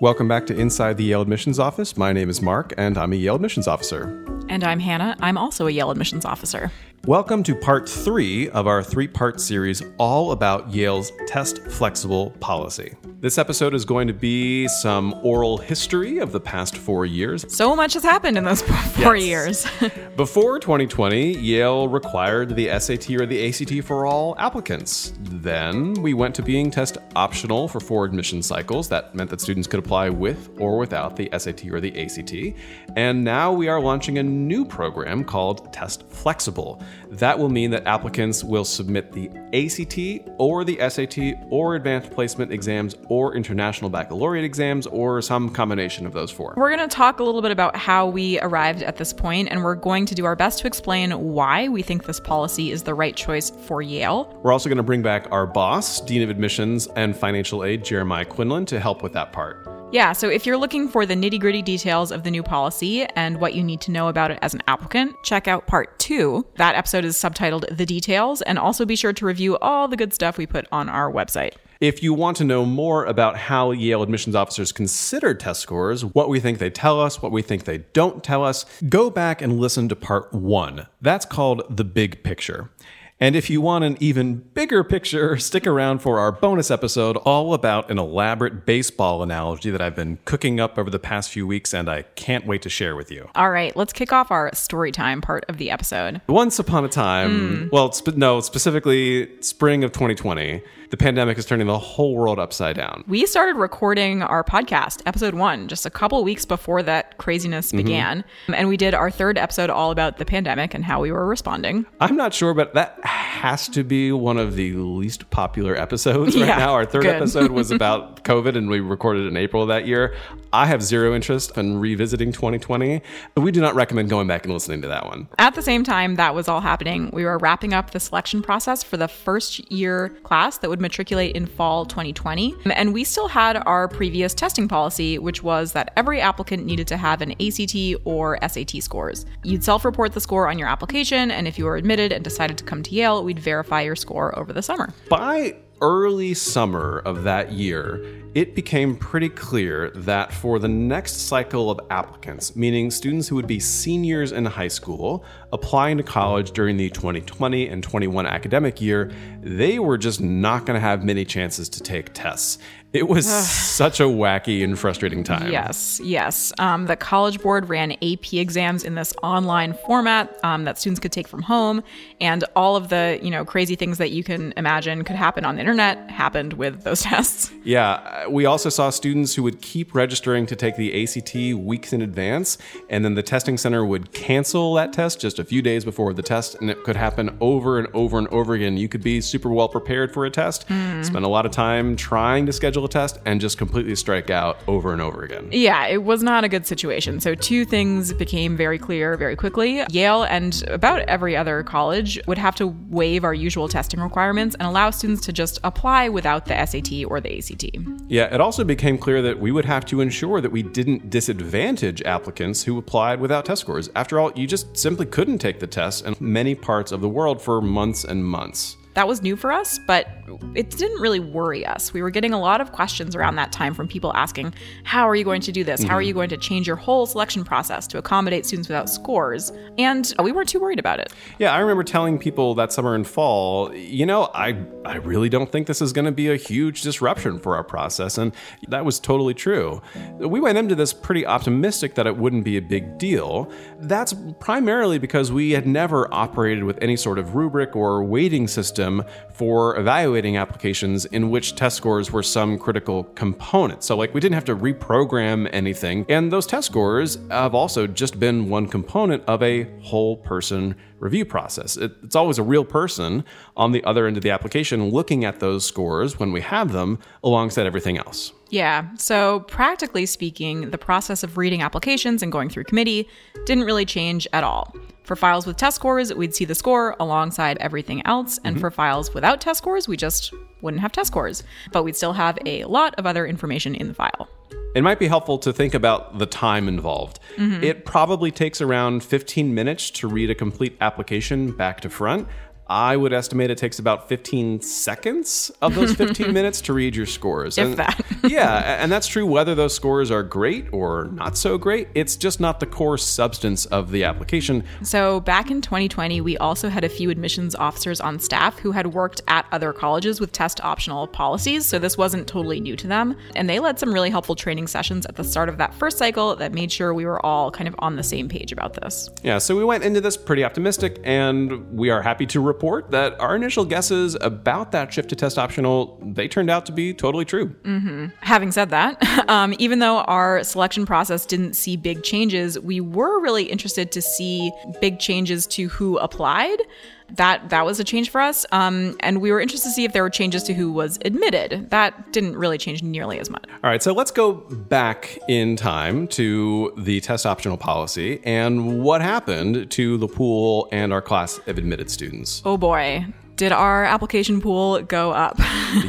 Welcome back to Inside the Yale Admissions Office. My name is Mark, and I'm a Yale Admissions Officer. And I'm Hannah. I'm also a Yale Admissions Officer. Welcome to part 3 of our 3-part series all about Yale's test-flexible policy. This episode is going to be some oral history of the past 4 years. So much has happened in those 4 years. Before 2020, Yale required the SAT or the ACT for all applicants. Then we went to being test optional for 4 admission cycles. That meant that students could apply with or without the SAT or the ACT. And now we are launching a new program called Test Flexible. That will mean that applicants will submit the ACT or the SAT or advanced placement exams or international baccalaureate exams or some combination of those 4. We're going to talk a little bit about how we arrived at this point, and we're going to do our best to explain why we think this policy is the right choice for Yale. We're also going to bring back our boss, Dean of Admissions and Financial Aid, Jeremiah Quinlan, to help with that part. Yeah, so if you're looking for the nitty-gritty details of the new policy and what you need to know about it as an applicant, check out part 2. That episode is subtitled The Details, and also be sure to review all the good stuff we put on our website. If you want to know more about how Yale admissions officers consider test scores, what we think they tell us, what we think they don't tell us, go back and listen to part 1. That's called The Big Picture. And if you want an even bigger picture, stick around for our bonus episode all about an elaborate baseball analogy that I've been cooking up over the past few weeks, and I can't wait to share with you. All right, let's kick off our story time part of the episode. Once upon a time, specifically spring of 2020, the pandemic is turning the whole world upside down. We started recording our podcast, episode 1, just a couple weeks before that craziness began. And we did our 3rd episode all about the pandemic and how we were responding. I'm not sure, but that has to be one of the least popular episodes right now. Our 3rd episode was about COVID, and we recorded in April of that year. I have zero interest in revisiting 2020. We do not recommend going back and listening to that one. At the same time that was all happening, we were wrapping up the selection process for the first year class that would matriculate in fall 2020. And we still had our previous testing policy, which was that every applicant needed to have an ACT or SAT scores. You'd self-report the score on your application, and if you were admitted and decided to come to Yale, we'd verify your score over the summer. By early summer of that year, it became pretty clear that for the next cycle of applicants, meaning students who would be seniors in high school applying to college during the 2020 and 21 academic year, they were just not going to have many chances to take tests. It was such a wacky and frustrating time. Yes. The College Board ran AP exams in this online format that students could take from home, and all of the crazy things that you can imagine could happen on the internet happened with those tests. Yeah, we also saw students who would keep registering to take the ACT weeks in advance, and then the testing center would cancel that test just a few days before the test, and it could happen over and over and over again. You could be super well prepared for a test, spend a lot of time trying to schedule a test, and just completely strike out over and over again. Yeah, it was not a good situation. So 2 things became very clear very quickly. Yale and about every other college would have to waive our usual testing requirements and allow students to just apply without the SAT or the ACT. Yeah, it also became clear that we would have to ensure that we didn't disadvantage applicants who applied without test scores. After all, you just simply couldn't take the test in many parts of the world for months and months. That was new for us, but it didn't really worry us. We were getting a lot of questions around that time from people asking, how are you going to do this? How are you going to change your whole selection process to accommodate students without scores? And we weren't too worried about it. Yeah, I remember telling people that summer and fall, I really don't think this is going to be a huge disruption for our process. And that was totally true. We went into this pretty optimistic that it wouldn't be a big deal. That's primarily because we had never operated with any sort of rubric or weighting system for evaluating applications in which test scores were some critical component. So we didn't have to reprogram anything. And those test scores have also just been one component of a whole person review process. It's always a real person on the other end of the application looking at those scores when we have them alongside everything else. Yeah, so practically speaking, the process of reading applications and going through committee didn't really change at all. For files with test scores, we'd see the score alongside everything else. And for files without test scores, we just wouldn't have test scores. But we'd still have a lot of other information in the file. It might be helpful to think about the time involved. It probably takes around 15 minutes to read a complete application back to front. I would estimate it takes about 15 seconds of those 15 minutes to read your scores. If that. Yeah, and that's true whether those scores are great or not so great. It's just not the core substance of the application. So back in 2020, we also had a few admissions officers on staff who had worked at other colleges with test optional policies. So this wasn't totally new to them. And they led some really helpful training sessions at the start of that first cycle that made sure we were all kind of on the same page about this. Yeah, so we went into this pretty optimistic, and we are happy to report that our initial guesses about that shift to test optional, they turned out to be totally true. Mm-hmm. Having said that, even though our selection process didn't see big changes, we were really interested to see big changes to who applied. That was a change for us. And we were interested to see if there were changes to who was admitted. That didn't really change nearly as much. All right, so let's go back in time to the test optional policy and what happened to the pool and our class of admitted students. Oh boy, did our application pool go up?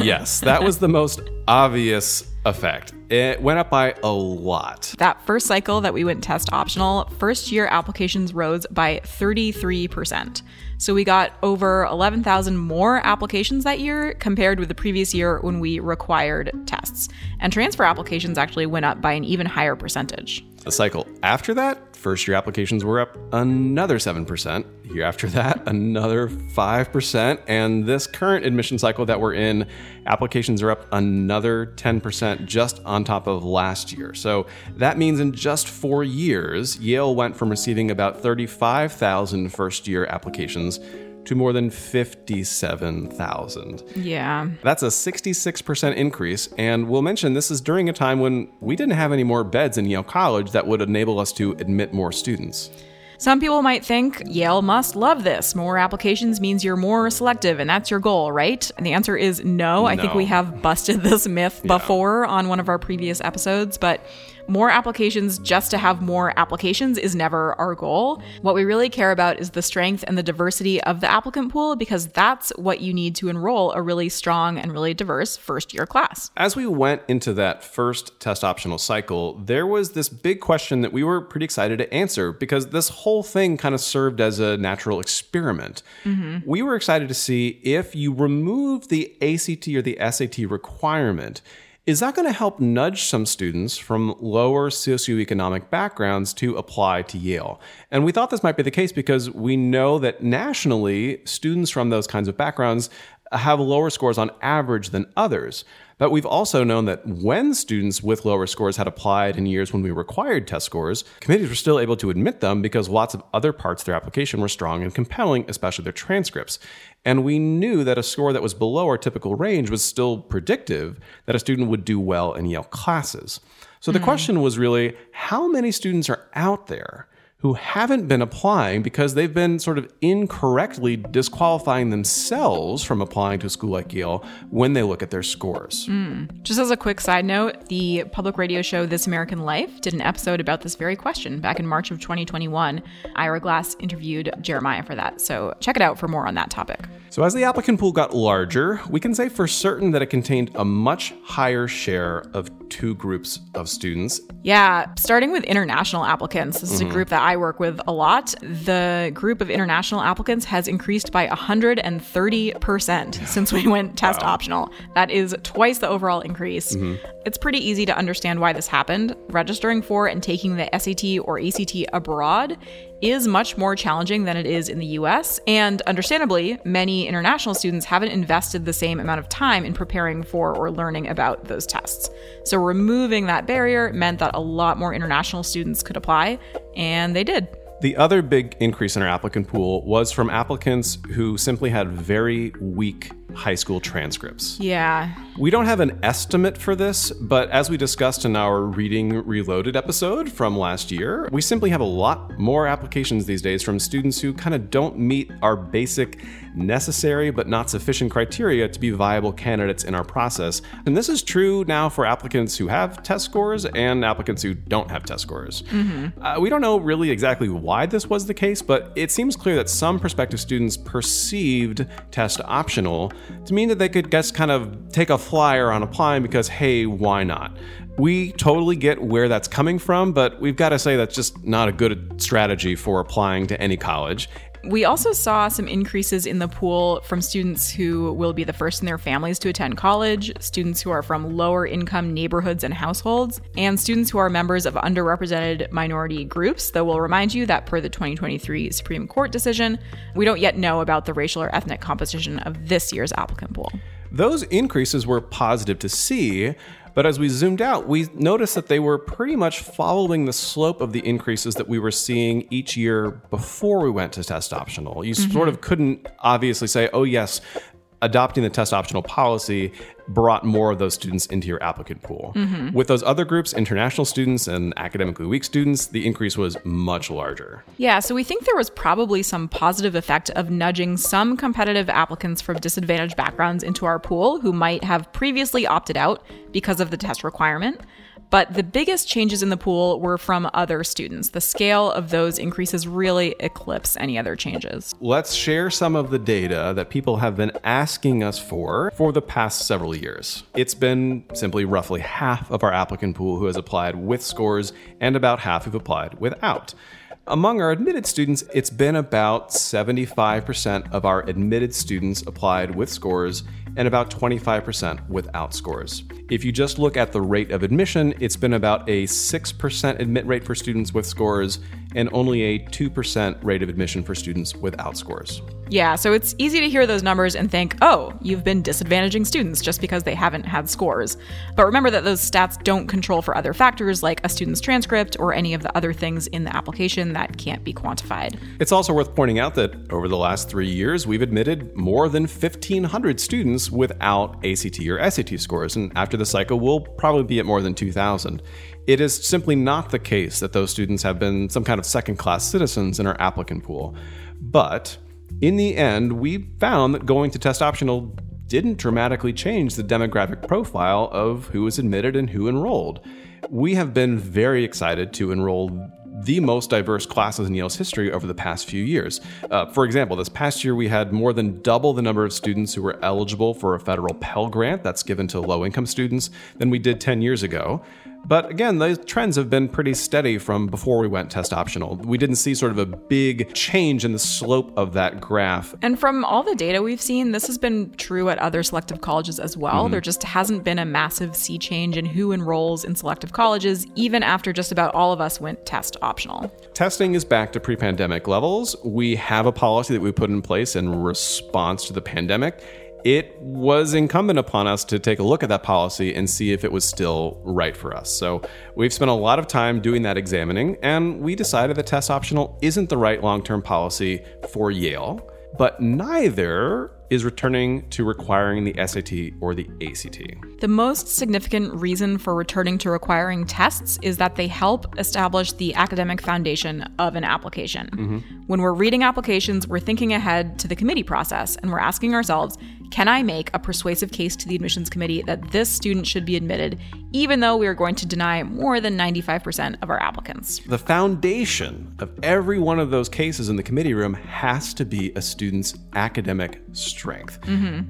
Yes, that was the most obvious effect. It went up by a lot. That first cycle that we went test optional, first year applications rose by 33%. So we got over 11,000 more applications that year compared with the previous year when we required tests. And transfer applications actually went up by an even higher percentage. The cycle after that, first year applications were up another 7%. The year after that, another 5%. And this current admission cycle that we're in, applications are up another 10% just on top of last year. So that means in just 4 years, Yale went from receiving about 35,000 first year applications to more than 57,000. Yeah. That's a 66% increase. And we'll mention this is during a time when we didn't have any more beds in Yale College that would enable us to admit more students. Some people might think Yale must love this. More applications means you're more selective, and that's your goal, right? And the answer is no. I think we have busted this myth before on one of our previous episodes, but more applications just to have more applications is never our goal. What we really care about is the strength and the diversity of the applicant pool, because that's what you need to enroll a really strong and really diverse first year class. As we went into that first test optional cycle, there was this big question that we were pretty excited to answer because this whole thing kind of served as a natural experiment. Mm-hmm. We were excited to see if you remove the ACT or the SAT requirement, is that going to help nudge some students from lower socioeconomic backgrounds to apply to Yale? And we thought this might be the case because we know that nationally, students from those kinds of backgrounds have lower scores on average than others. But we've also known that when students with lower scores had applied in years when we required test scores, committees were still able to admit them because lots of other parts of their application were strong and compelling, especially their transcripts. And we knew that a score that was below our typical range was still predictive that a student would do well in Yale classes. So the question was really, how many students are out there who haven't been applying because they've been sort of incorrectly disqualifying themselves from applying to a school like Yale when they look at their scores? Just as a quick side note, the public radio show This American Life did an episode about this very question back in March of 2021. Ira Glass interviewed Jeremiah for that, so check it out for more on that topic. So as the applicant pool got larger, we can say for certain that it contained a much higher share of two groups of students. Yeah, starting with international applicants. This is a group that I work with a lot. The group of international applicants has increased by 130% since we went test optional. That is twice the overall increase. Mm-hmm. It's pretty easy to understand why this happened. Registering for and taking the SAT or ACT abroad is much more challenging than it is in the US. And understandably, many international students haven't invested the same amount of time in preparing for or learning about those tests. So removing that barrier meant that a lot more international students could apply, and they did. The other big increase in our applicant pool was from applicants who simply had very weak high school transcripts. Yeah. We don't have an estimate for this, but as we discussed in our Reading Reloaded episode from last year, we simply have a lot more applications these days from students who kind of don't meet our basic necessary but not sufficient criteria to be viable candidates in our process. And this is true now for applicants who have test scores and applicants who don't have test scores. Mm-hmm. We don't know really exactly why this was the case, but it seems clear that some prospective students perceived test optional to mean that they could just kind of take a flyer on applying because, hey, why not? We totally get where that's coming from, but we've got to say that's just not a good strategy for applying to any college. We also saw some increases in the pool from students who will be the first in their families to attend college, students who are from lower income neighborhoods and households, and students who are members of underrepresented minority groups, though we'll remind you that per the 2023 Supreme Court decision, we don't yet know about the racial or ethnic composition of this year's applicant pool. Those increases were positive to see, but as we zoomed out, we noticed that they were pretty much following the slope of the increases that we were seeing each year before we went to test optional. You sort of couldn't obviously say, oh yes, adopting the test optional policy brought more of those students into your applicant pool. With those other groups, international students and academically weak students, the increase was much larger. Yeah, so we think there was probably some positive effect of nudging some competitive applicants from disadvantaged backgrounds into our pool who might have previously opted out because of the test requirement. But the biggest changes in the pool were from other students. The scale of those increases really eclipse any other changes. Let's share some of the data that people have been asking us for the past several years. It's been simply roughly half of our applicant pool who has applied with scores and about half who've applied without. Among our admitted students, it's been about 75% of our admitted students applied with scores and about 25% without scores. If you just look at the rate of admission, it's been about a 6% admit rate for students with scores and only a 2% rate of admission for students without scores. Yeah, so it's easy to hear those numbers and think, oh, you've been disadvantaging students just because they haven't had scores. But remember that those stats don't control for other factors like a student's transcript or any of the other things in the application that can't be quantified. It's also worth pointing out that over the last 3 years, we've admitted more than 1,500 students without ACT or SAT scores. And after the cycle, we'll probably be at more than 2,000. It is simply not the case that those students have been some kind of second-class citizens in our applicant pool. But in the end, we found that going to test optional didn't dramatically change the demographic profile of who was admitted and who enrolled. We have been very excited to enroll the most diverse classes in Yale's history over the past few years. For example, this past year, we had more than double the number of students who were eligible for a federal Pell Grant that's given to low-income students than we did 10 years ago. But again, those trends have been pretty steady from before we went test optional. We didn't see sort of a big change in the slope of that graph. And from all the data we've seen, this has been true at other selective colleges as well. There just hasn't been a massive sea change in who enrolls in selective colleges, even after just about all of us went test optional. Testing is back to pre-pandemic levels. We have a policy that we put in place in response to the pandemic. It was incumbent upon us to take a look at that policy and see if it was still right for us. So we've spent a lot of time doing that examining, and we decided that test optional isn't the right long-term policy for Yale, but neither is returning to requiring the SAT or the ACT. The most significant reason for returning to requiring tests is that they help establish the academic foundation of an application. When we're reading applications, we're thinking ahead to the committee process, and we're asking ourselves, can I make a persuasive case to the admissions committee that this student should be admitted, even though we are going to deny more than 95% of our applicants? The foundation of every one of those cases in the committee room has to be a student's academic strength.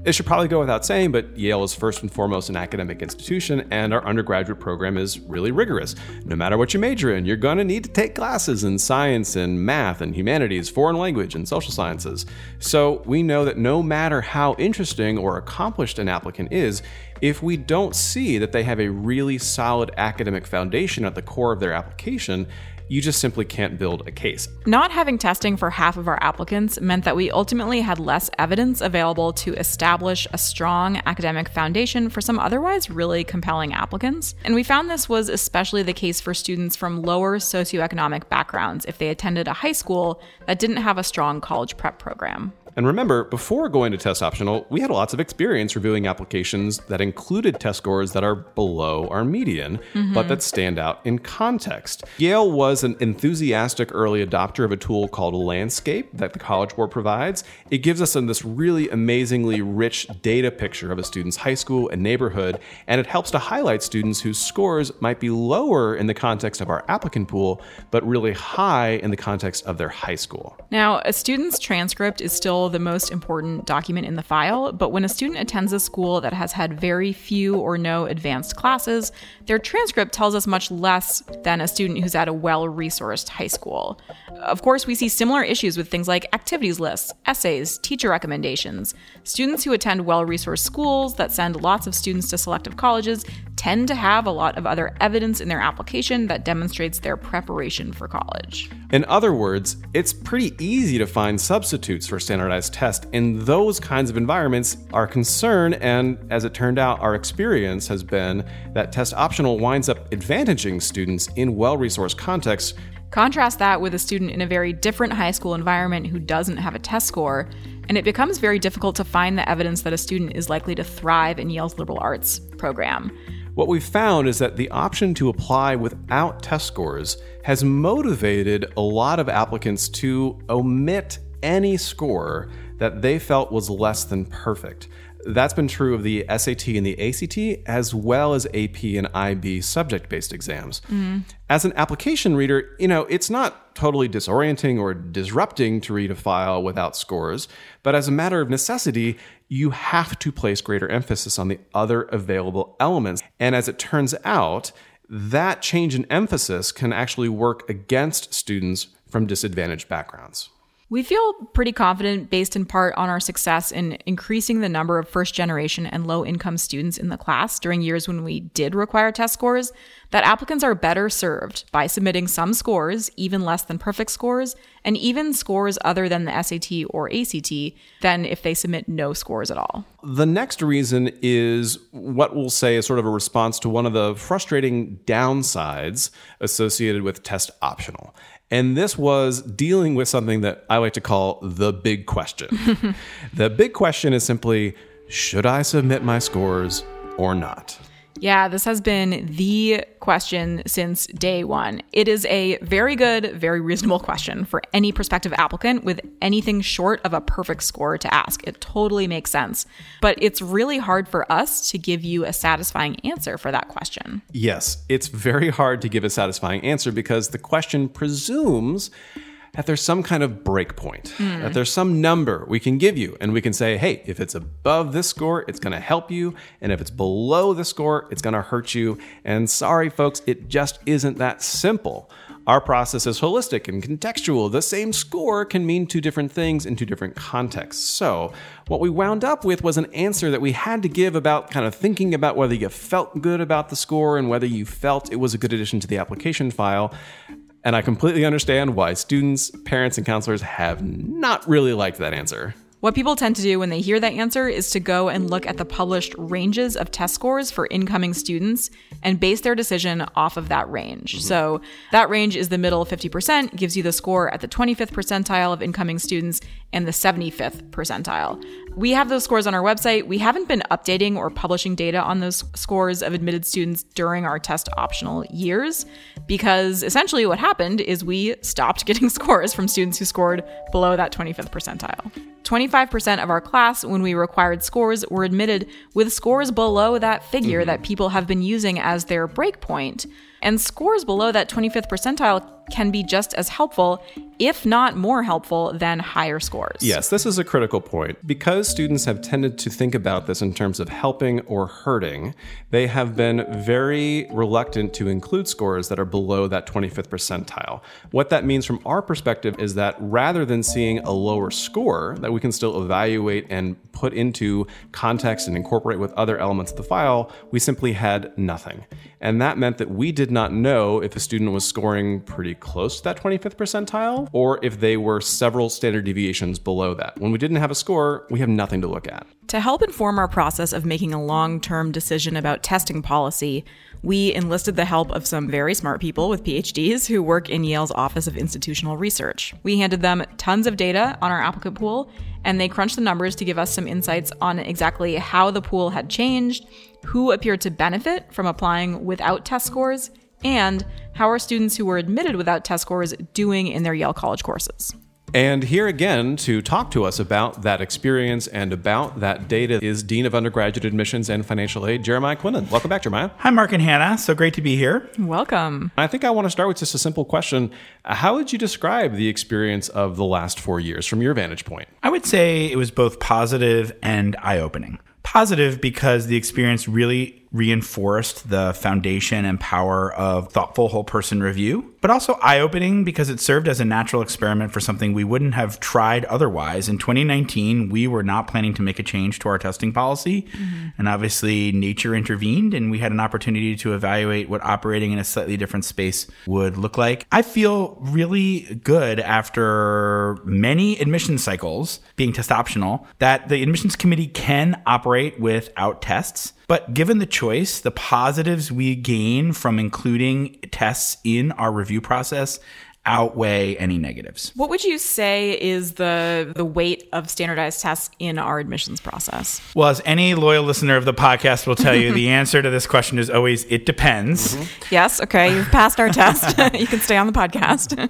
It should probably go without saying, but Yale is first and foremost an academic institution, and our undergraduate program is really rigorous. No matter what you major in, you're going to need to take classes in science and math and humanities, foreign language and social sciences. So we know that no matter how interesting or accomplished an applicant is, if we don't see that they have a really solid academic foundation at the core of their application, you just simply can't build a case. Not having testing for half of our applicants meant that we ultimately had less evidence available to establish a strong academic foundation for some otherwise really compelling applicants. And we found this was especially the case for students from lower socioeconomic backgrounds if they attended a high school that didn't have a strong college prep program. And remember, before going to test optional, we had lots of experience reviewing applications that included test scores that are below our median, but that stand out in context. Yale was an enthusiastic early adopter of a tool called Landscape that the College Board provides. It gives us this really amazingly rich data picture of a student's high school and neighborhood, and it helps to highlight students whose scores might be lower in the context of our applicant pool, but really high in the context of their high school. Now, a student's transcript is still still the most important document in the file, but when a student attends a school that has had very few or no advanced classes, their transcript tells us much less than a student who's at a well-resourced high school. Of course, we see similar issues with things like activities lists, essays, teacher recommendations. Students who attend well-resourced schools that send lots of students to selective colleges tend to have a lot of other evidence in their application that demonstrates their preparation for college. In other words, it's pretty easy to find substitutes for standardized tests in those kinds of environments. Our concern, and as it turned out, our experience has been that test optional winds up advantaging students in well-resourced contexts. Contrast that with a student in a very different high school environment who doesn't have a test score, and it becomes very difficult to find the evidence that a student is likely to thrive in Yale's liberal arts program. What we've found is that the option to apply without test scores has motivated a lot of applicants to omit any score that they felt was less than perfect. That's been true of the SAT and the ACT, as well as AP and IB subject-based exams. Mm-hmm. As an application reader, it's not totally disorienting or disrupting to read a file without scores, but as a matter of necessity, you have to place greater emphasis on the other available elements. And as it turns out, that change in emphasis can actually work against students from disadvantaged backgrounds. We feel pretty confident based in part on our success in increasing the number of first-generation and low-income students in the class during years when we did require test scores, that applicants are better served by submitting some scores, even less than perfect scores, and even scores other than the SAT or ACT, than if they submit no scores at all. The next reason is what we'll say is sort of a response to one of the frustrating downsides associated with test optional. And this was dealing with something that I like to call the big question. The big question is simply, should I submit my scores or not? Yeah, this has been the question since day one. It is a very good, very reasonable question for any prospective applicant with anything short of a perfect score to ask. It totally makes sense. But it's really hard for us to give you a satisfying answer for that question. Yes, it's very hard to give a satisfying answer because the question presumes that there's some kind of breakpoint, that there's some number we can give you. And we can say, hey, if it's above this score, it's going to help you. And if it's below the score, it's going to hurt you. And sorry, folks, it just isn't that simple. Our process is holistic and contextual. The same score can mean two different things in two different contexts. So what we wound up with was an answer that we had to give about kind of thinking about whether you felt good about the score and whether you felt it was a good addition to the application file. And I completely understand why students, parents, and counselors have not really liked that answer. What people tend to do when they hear that answer is to go and look at the published ranges of test scores for incoming students and base their decision off of that range. Mm-hmm. So that range is the middle 50%, gives you the score at the 25th percentile of incoming students and the 75th percentile. We have those scores on our website. We haven't been updating or publishing data on those scores of admitted students during our test optional years because essentially what happened is we stopped getting scores from students who scored below that 25th percentile. 25% of our class, when we required scores, were admitted with scores below that figure that people have been using as their breakpoint. And scores below that 25th percentile can be just as helpful, if not more helpful, than higher scores. Yes, this is a critical point. Because students have tended to think about this in terms of helping or hurting, they have been very reluctant to include scores that are below that 25th percentile. What that means from our perspective is that rather than seeing a lower score that we can still evaluate and put into context and incorporate with other elements of the file, we simply had nothing. And that meant that we did not know if a student was scoring pretty close to that 25th percentile or if they were several standard deviations below that. When we didn't have a score, we have nothing to look at. To help inform our process of making a long-term decision about testing policy, we enlisted the help of some very smart people with PhDs who work in Yale's Office of Institutional Research. We handed them tons of data on our applicant pool, and they crunched the numbers to give us some insights on exactly how the pool had changed, who appeared to benefit from applying without test scores, and how are students who were admitted without test scores doing in their Yale College courses. And here again to talk to us about that experience and about that data is Dean of Undergraduate Admissions and Financial Aid, Jeremiah Quinlan. Welcome back, Jeremiah. Hi, Mark and Hannah. So great to be here. Welcome. I think I want to start with just a simple question. How would you describe the experience of the last 4 years from your vantage point? I would say it was both positive and eye-opening. Positive because the experience really reinforced the foundation and power of thoughtful whole person review, but also eye-opening because it served as a natural experiment for something we wouldn't have tried otherwise. In 2019, we were not planning to make a change to our testing policy, and obviously nature intervened, and we had an opportunity to evaluate what operating in a slightly different space would look like. I feel really good after many admissions cycles being test optional that the admissions committee can operate without tests. But given the choice, the positives we gain from including tests in our review process outweigh any negatives. What would you say is the weight of standardized tests in our admissions process? Well, as any loyal listener of the podcast will tell you, the answer to this question is always, it depends. Yes, okay, you've passed our test. You can stay on the podcast.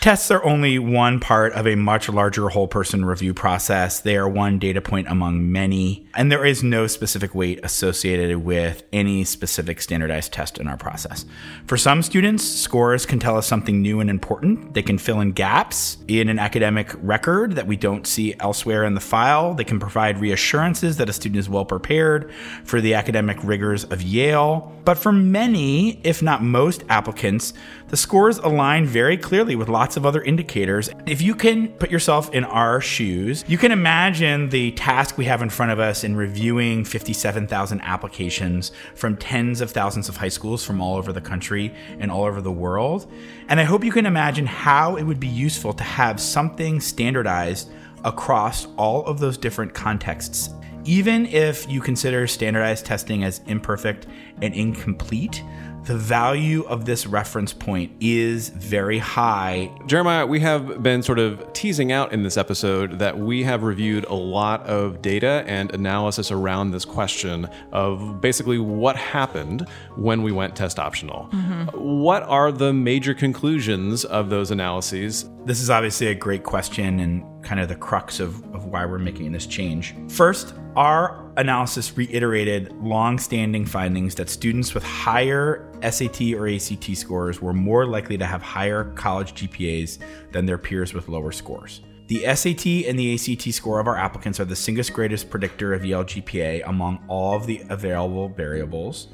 Tests are only one part of a much larger whole person review process. They are one data point among many, and there is no specific weight associated with any specific standardized test in our process. For some students, scores can tell us something new and important. They can fill in gaps in an academic record that we don't see elsewhere in the file. They can provide reassurances that a student is well prepared for the academic rigors of Yale. But for many, if not most applicants, the scores align very clearly with lots of other indicators. If you can put yourself in our shoes, you can imagine the task we have in front of us in reviewing 57,000 applications from tens of thousands of high schools from all over the country and all over the world. And I hope you can imagine how it would be useful to have something standardized across all of those different contexts. Even if you consider standardized testing as imperfect and incomplete, the value of this reference point is very high. Jeremiah, we have been sort of teasing out in this episode that we have reviewed a lot of data and analysis around this question of basically what happened when we went test optional. What are the major conclusions of those analyses? This is obviously a great question and kind of the crux of why we're making this change. First, our analysis reiterated long-standing findings that students with higher SAT or ACT scores were more likely to have higher college GPAs than their peers with lower scores. The SAT and the ACT score of our applicants are the single greatest predictor of Yale GPA among all of the available variables.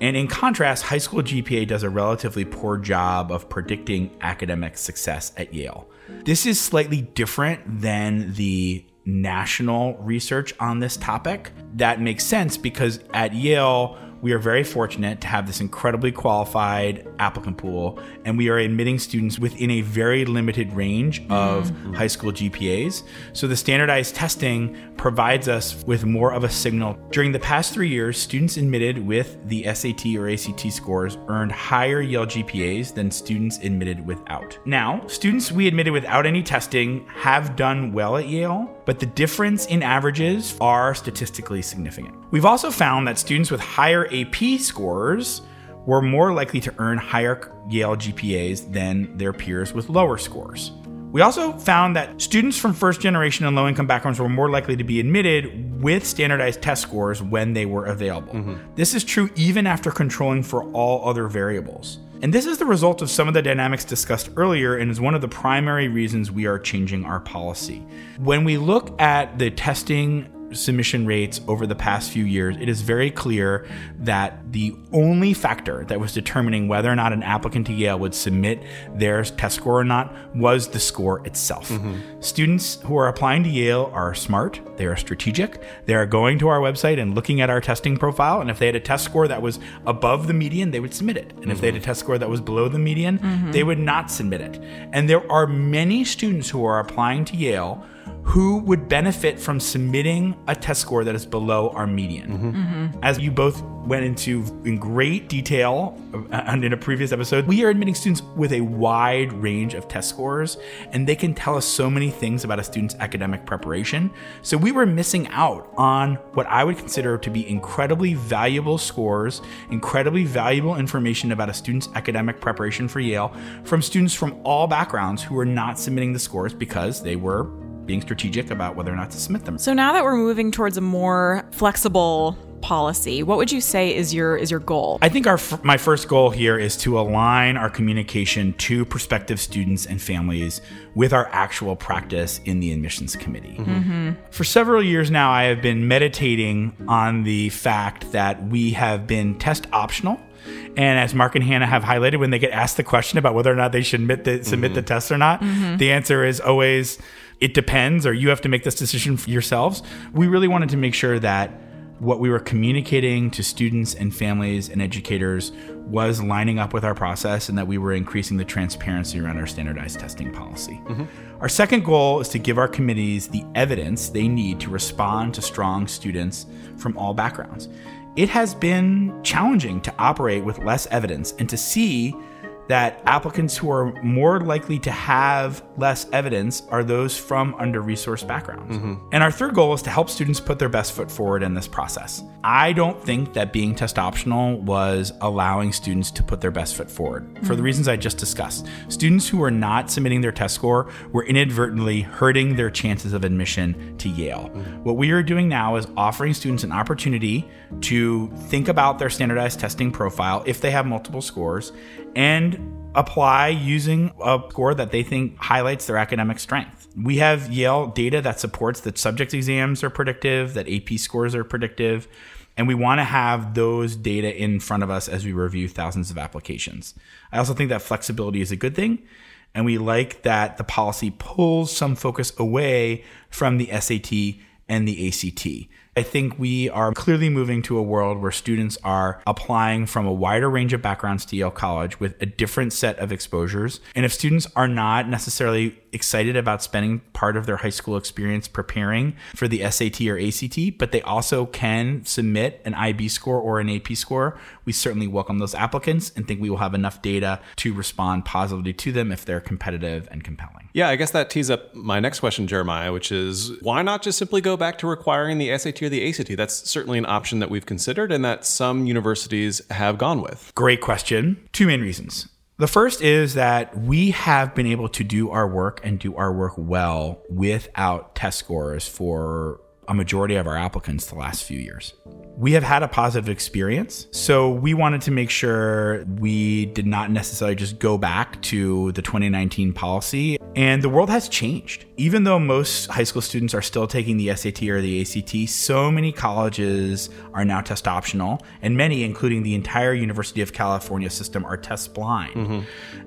And in contrast, high school GPA does a relatively poor job of predicting academic success at Yale. This is slightly different than the national research on this topic. That makes sense because at Yale, we are very fortunate to have this incredibly qualified applicant pool, and we are admitting students within a very limited range of high school GPAs. So the standardized testing provides us with more of a signal. During the past 3 years, students admitted with the SAT or ACT scores earned higher Yale GPAs than students admitted without. Now, students we admitted without any testing have done well at Yale, but the difference in averages are statistically significant. We've also found that students with higher AP scores were more likely to earn higher Yale GPAs than their peers with lower scores. We also found that students from first-generation and low-income backgrounds were more likely to be admitted with standardized test scores when they were available. This is true even after controlling for all other variables. And this is the result of some of the dynamics discussed earlier and is one of the primary reasons we are changing our policy. When we look at the testing submission rates over the past few years, it is very clear that the only factor that was determining whether or not an applicant to Yale would submit their test score or not was the score itself. Students who are applying to Yale are smart, they are strategic, they are going to our website and looking at our testing profile, and if they had a test score that was above the median, they would submit it. And if they had a test score that was below the median, they would not submit it. And there are many students who are applying to Yale who would benefit from submitting a test score that is below our median. Mm-hmm. Mm-hmm. As you both went into in great detail and in a previous episode, we are admitting students with a wide range of test scores, and they can tell us so many things about a student's academic preparation. So we were missing out on what I would consider to be incredibly valuable scores, incredibly valuable information about a student's academic preparation for Yale from students from all backgrounds who were not submitting the scores because they were being strategic about whether or not to submit them. So now that we're moving towards a more flexible policy, what would you say is your goal? I think my first goal here is to align our communication to prospective students and families with our actual practice in the admissions committee. Mm-hmm. Mm-hmm. For several years now, I have been meditating on the fact that we have been test optional. And as Mark and Hannah have highlighted, when they get asked the question about whether or not they should submit mm-hmm. the test or not, mm-hmm. the answer is always, it depends, or you have to make this decision for yourselves. We really wanted to make sure that what we were communicating to students and families and educators was lining up with our process, and that we were increasing the transparency around our standardized testing policy. Mm-hmm. Our second goal is to give our committees the evidence they need to respond to strong students from all backgrounds. It has been challenging to operate with less evidence and to see that applicants who are more likely to have less evidence are those from under-resourced backgrounds. Mm-hmm. And our third goal is to help students put their best foot forward in this process. I don't think that being test optional was allowing students to put their best foot forward mm-hmm. for the reasons I just discussed. Students who were not submitting their test score were inadvertently hurting their chances of admission to Yale. Mm-hmm. What we are doing now is offering students an opportunity to think about their standardized testing profile if they have multiple scores, and apply using a score that they think highlights their academic strength. We have Yale data that supports that subject exams are predictive, that AP scores are predictive, and we want to have those data in front of us as we review thousands of applications. I also think that flexibility is a good thing, and we like that the policy pulls some focus away from the SAT and the ACT. I think we are clearly moving to a world where students are applying from a wider range of backgrounds to Yale College with a different set of exposures. And if students are not necessarily excited about spending part of their high school experience preparing for the SAT or ACT, but they also can submit an IB score or an AP score, we certainly welcome those applicants and think we will have enough data to respond positively to them if they're competitive and compelling. Yeah, I guess that tees up my next question, Jeremiah, which is why not just simply go back to requiring the SAT or the ACT? That's certainly an option that we've considered and that some universities have gone with. Great question. Two main reasons. The first is that we have been able to do our work and do our work well without test scores for a majority of our applicants the last few years. We have had a positive experience, so we wanted to make sure we did not necessarily just go back to the 2019 policy. And the world has changed. Even though most high school students are still taking the SAT or the ACT, so many colleges are now test optional, and many, including the entire University of California system, are test blind. Mm-hmm.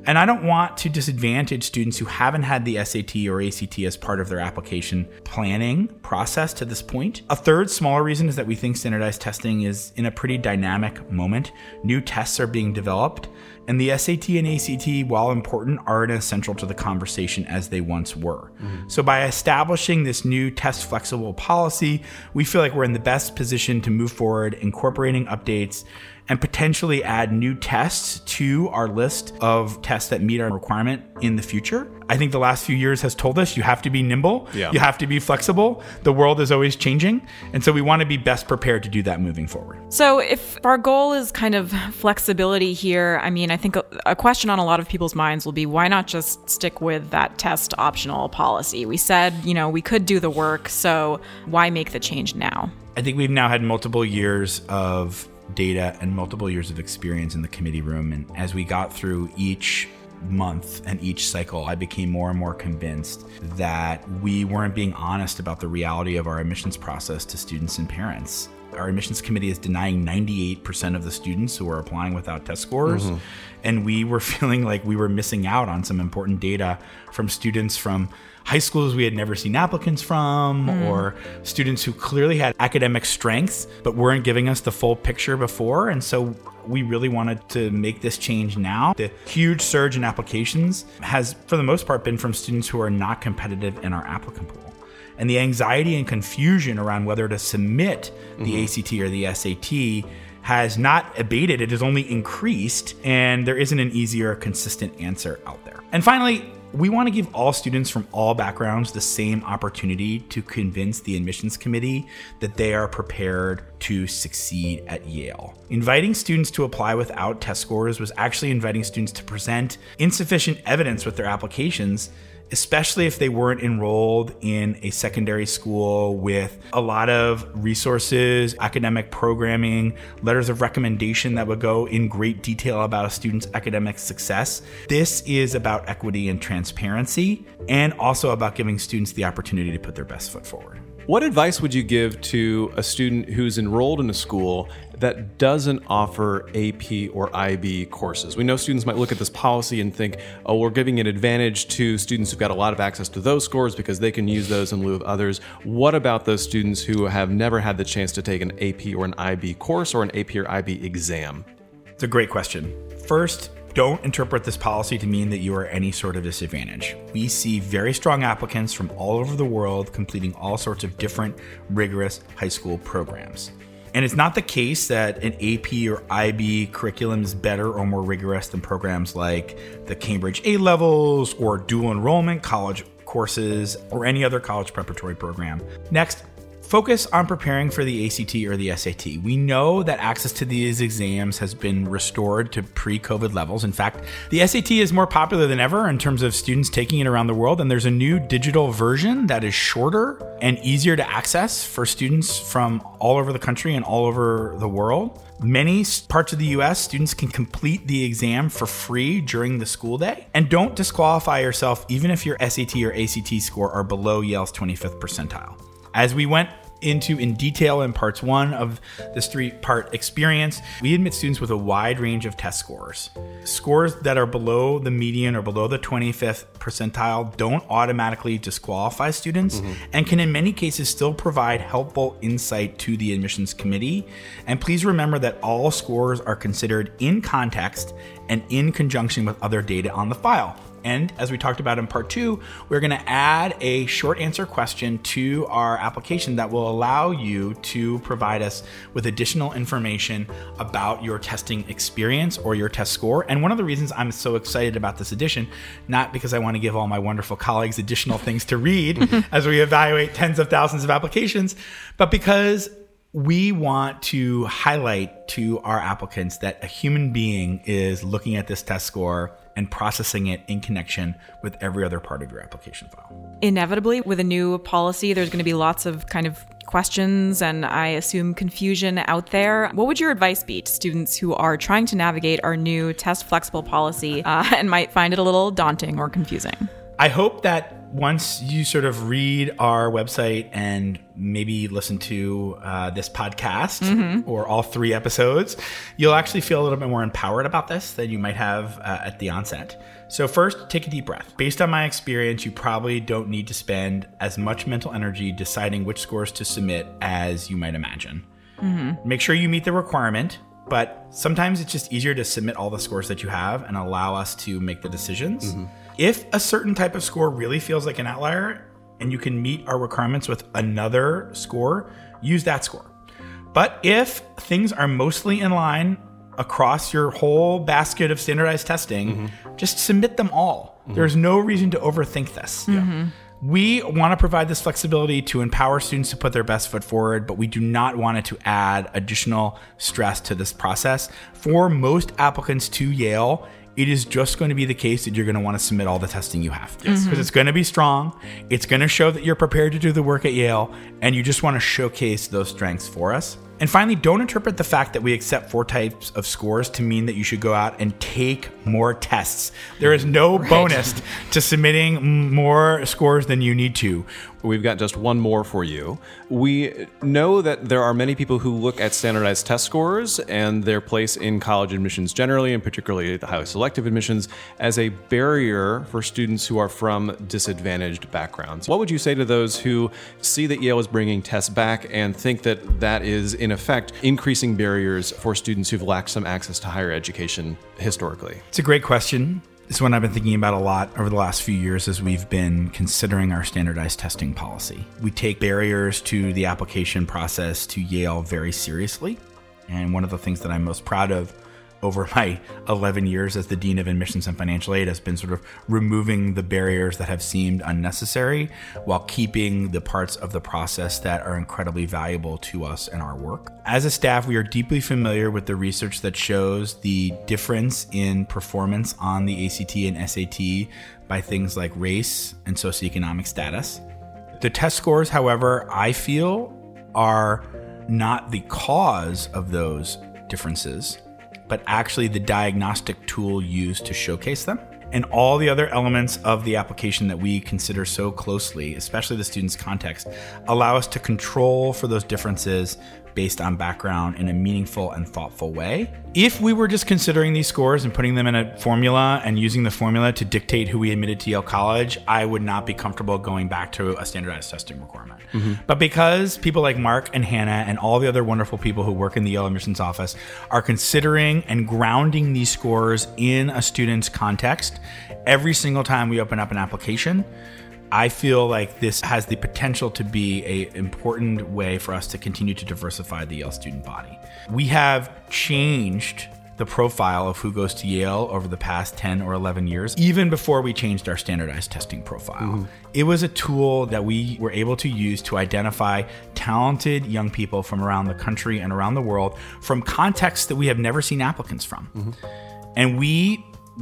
And I don't want to disadvantage students who haven't had the SAT or ACT as part of their application planning process to this point. A third smaller reason is that we think standardized testing is in a pretty dynamic moment. New tests are being developed, and the SAT and ACT, while important, aren't as central to the conversation as they once were. Mm-hmm. So by establishing this new test flexible policy, we feel like we're in the best position to move forward, incorporating updates and potentially add new tests to our list of tests that meet our requirement in the future. I think the last few years has told us you have to be nimble, you have to be flexible. The world is always changing. And so we want to be best prepared to do that moving forward. So if our goal is kind of flexibility here, I mean, I think a question on a lot of people's minds will be, why not just stick with that test optional policy? We said, we could do the work, so why make the change now? I think we've now had multiple years of data and multiple years of experience in the committee room. And as we got through each month and each cycle, I became more and more convinced that we weren't being honest about the reality of our admissions process to students and parents. Our admissions committee is denying 98% of the students who are applying without test scores. Mm-hmm. And we were feeling like we were missing out on some important data from students from high schools we had never seen applicants from, or students who clearly had academic strengths but weren't giving us the full picture before. And so we really wanted to make this change now. The huge surge in applications has, for the most part, been from students who are not competitive in our applicant pool. and the anxiety and confusion around whether to submit the ACT or the SAT has not abated. It has only increased, and there isn't an easier, consistent answer out there. And finally, we want to give all students from all backgrounds the same opportunity to convince the admissions committee that they are prepared to succeed at Yale. Inviting students to apply without test scores was actually inviting students to present insufficient evidence with their applications, especially if they weren't enrolled in a secondary school with a lot of resources, academic programming, letters of recommendation that would go in great detail about a student's academic success. This is about equity and transparency, and also about giving students the opportunity to put their best foot forward. What advice would you give to a student who's enrolled in a school that doesn't offer AP or IB courses? We know students might look at this policy and think, oh, we're giving an advantage to students who've got a lot of access to those scores because they can use those in lieu of others. What about those students who have never had the chance to take an AP or an IB course or an AP or IB exam? It's a great question. First, don't interpret this policy to mean that you are any sort of disadvantage. We see very strong applicants from all over the world completing all sorts of different rigorous high school programs. And it's not the case that an AP or IB curriculum is better or more rigorous than programs like the Cambridge A levels or dual enrollment college courses or any other college preparatory program. Next, focus on preparing for the ACT or the SAT. We know that access to these exams has been restored to pre-COVID levels. In fact, the SAT is more popular than ever in terms of students taking it around the world. And there's a new digital version that is shorter and easier to access for students from all over the country and all over the world. Many parts of the U.S., students can complete the exam for free during the school day. And don't disqualify yourself even if your SAT or ACT score are below Yale's 25th percentile. As we went into in detail in parts one of this three-part experience, we admit students with a wide range of test scores. Scores that are below the median or below the 25th percentile don't automatically disqualify students and can in many cases still provide helpful insight to the admissions committee. And please remember that all scores are considered in context and in conjunction with other data on the file. And as we talked about in part two, we're going to add a short answer question to our application that will allow you to provide us with additional information about your testing experience or your test score. And one of the reasons I'm so excited about this edition, not because I want to give all my wonderful colleagues additional things to read as we evaluate tens of thousands of applications, but because we want to highlight to our applicants that a human being is looking at this test score and processing it in connection with every other part of your application file. Inevitably, with a new policy, there's going to be lots of kind of questions and I assume confusion out there. What would your advice be to students who are trying to navigate our new test flexible policy and might find it a little daunting or confusing? I hope that once you sort of read our website and maybe listen to this podcast or all three episodes, you'll actually feel a little bit more empowered about this than you might have at the onset. So first, take a deep breath. Based on my experience, you probably don't need to spend as much mental energy deciding which scores to submit as you might imagine. Make sure you meet the requirement, but sometimes it's just easier to submit all the scores that you have and allow us to make the decisions. If a certain type of score really feels like an outlier and you can meet our requirements with another score, use that score. But if things are mostly in line across your whole basket of standardized testing, just submit them all. There's no reason to overthink this. We want to provide this flexibility to empower students to put their best foot forward, but we do not want it to add additional stress to this process. For most applicants to Yale, it is just going to be the case that you're going to want to submit all the testing you have. Because it's going to be strong. It's going to show that you're prepared to do the work at Yale, and you just want to showcase those strengths for us. And finally, don't interpret the fact that we accept four types of scores to mean that you should go out and take more tests. There is no bonus to submitting more scores than you need to. We've got just one more for you. We know that there are many people who look at standardized test scores and their place in college admissions generally, and particularly the highly selective admissions, as a barrier for students who are from disadvantaged backgrounds. What would you say to those who see that Yale is bringing tests back and think that that is, in effect, increasing barriers for students who've lacked some access to higher education historically? It's a great question. It's one I've been thinking about a lot over the last few years as we've been considering our standardized testing policy. We take barriers to the application process to Yale very seriously. And one of the things that I'm most proud of over my 11 years as the Dean of Admissions and Financial Aid has been sort of removing the barriers that have seemed unnecessary while keeping the parts of the process that are incredibly valuable to us and our work. As a staff, we are deeply familiar with the research that shows the difference in performance on the ACT and SAT by things like race and socioeconomic status. The test scores, however, I feel are not the cause of those differences, but actually the diagnostic tool used to showcase them. And all the other elements of the application that we consider so closely, especially the student's context, allow us to control for those differences based on background in a meaningful and thoughtful way. If we were just considering these scores and putting them in a formula and using the formula to dictate who we admitted to Yale College, I would not be comfortable going back to a standardized testing requirement. Mm-hmm. But because people like Mark and Hannah and all the other wonderful people who work in the Yale admissions office are considering and grounding these scores in a student's context, every single time we open up an application, I feel like this has the potential to be an important way for us to continue to diversify the Yale student body. We have changed the profile of who goes to Yale over the past 10 or 11 years, even before we changed our standardized testing profile. Mm-hmm. It was a tool that we were able to use to identify talented young people from around the country and around the world from contexts that we have never seen applicants from. Mm-hmm. And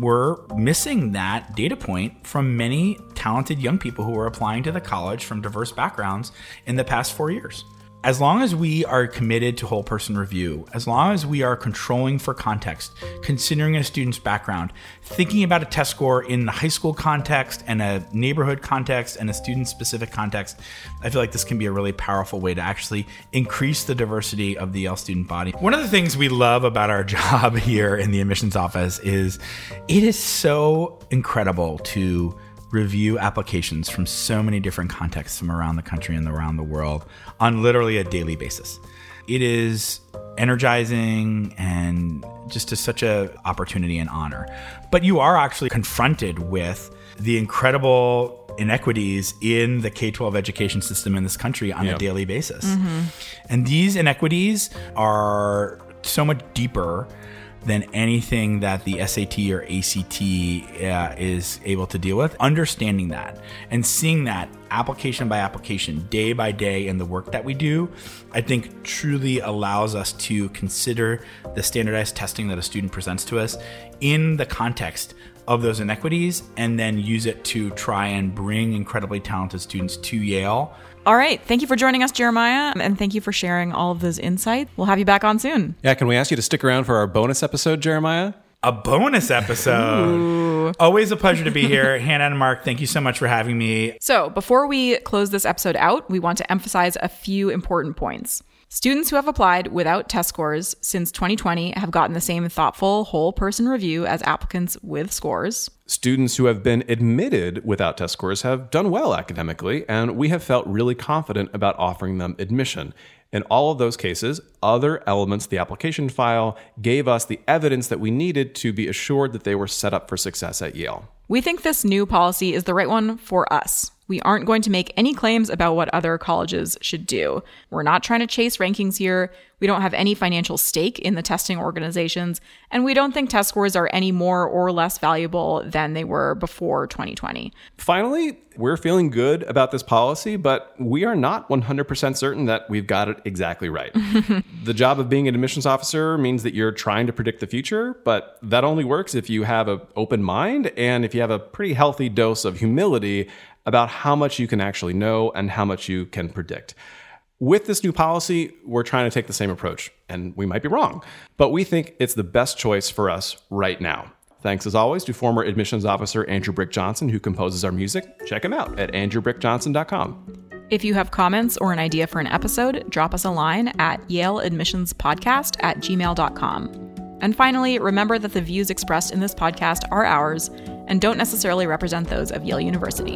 we're missing that data point from many talented young people who were applying to the college from diverse backgrounds in the past 4 years. As long as we are committed to whole person review, as long as we are controlling for context, considering a student's background, thinking about a test score in the high school context and a neighborhood context and a student-specific context, I feel like this can be a really powerful way to actually increase the diversity of the Yale student body. One of the things we love about our job here in the admissions office is it is so incredible to review applications from so many different contexts from around the country and around the world on literally a daily basis. It is energizing and just such an opportunity and honor. But you are actually confronted with the incredible inequities in the K-12 education system in this country on a daily basis. Mm-hmm. And these inequities are so much deeper than anything that the SAT or ACT is able to deal with. Understanding that and seeing that application by application, day by day in the work that we do, I think truly allows us to consider the standardized testing that a student presents to us in the context of those inequities and then use it to try and bring incredibly talented students to Yale. All right. Thank you for joining us, Jeremiah. And thank you for sharing all of those insights. We'll have you back on soon. Yeah. Can we ask you to stick around for our bonus episode, Jeremiah? A bonus episode. Always a pleasure to be here. Hannah and Mark, thank you so much for having me. So before we close this episode out, we want to emphasize a few important points. Students who have applied without test scores since 2020 have gotten the same thoughtful whole person review as applicants with scores. Students who have been admitted without test scores have done well academically, and we have felt really confident about offering them admission. In all of those cases, other elements of the application file gave us the evidence that we needed to be assured that they were set up for success at Yale. We think this new policy is the right one for us. We aren't going to make any claims about what other colleges should do. We're not trying to chase rankings here. We don't have any financial stake in the testing organizations, and we don't think test scores are any more or less valuable than they were before 2020. Finally, we're feeling good about this policy, but we are not 100% certain that we've got it exactly right. The job of being an admissions officer means that you're trying to predict the future, but that only works if you have an open mind and if you have a pretty healthy dose of humility about how much you can actually know and how much you can predict. With this new policy, we're trying to take the same approach, and we might be wrong, but we think it's the best choice for us right now. Thanks, as always, to former admissions officer Andrew Brick Johnson, who composes our music. Check him out at andrewbrickjohnson.com. If you have comments or an idea for an episode, drop us a line at yaleadmissionspodcast@gmail.com. And finally, remember that the views expressed in this podcast are ours and don't necessarily represent those of Yale University.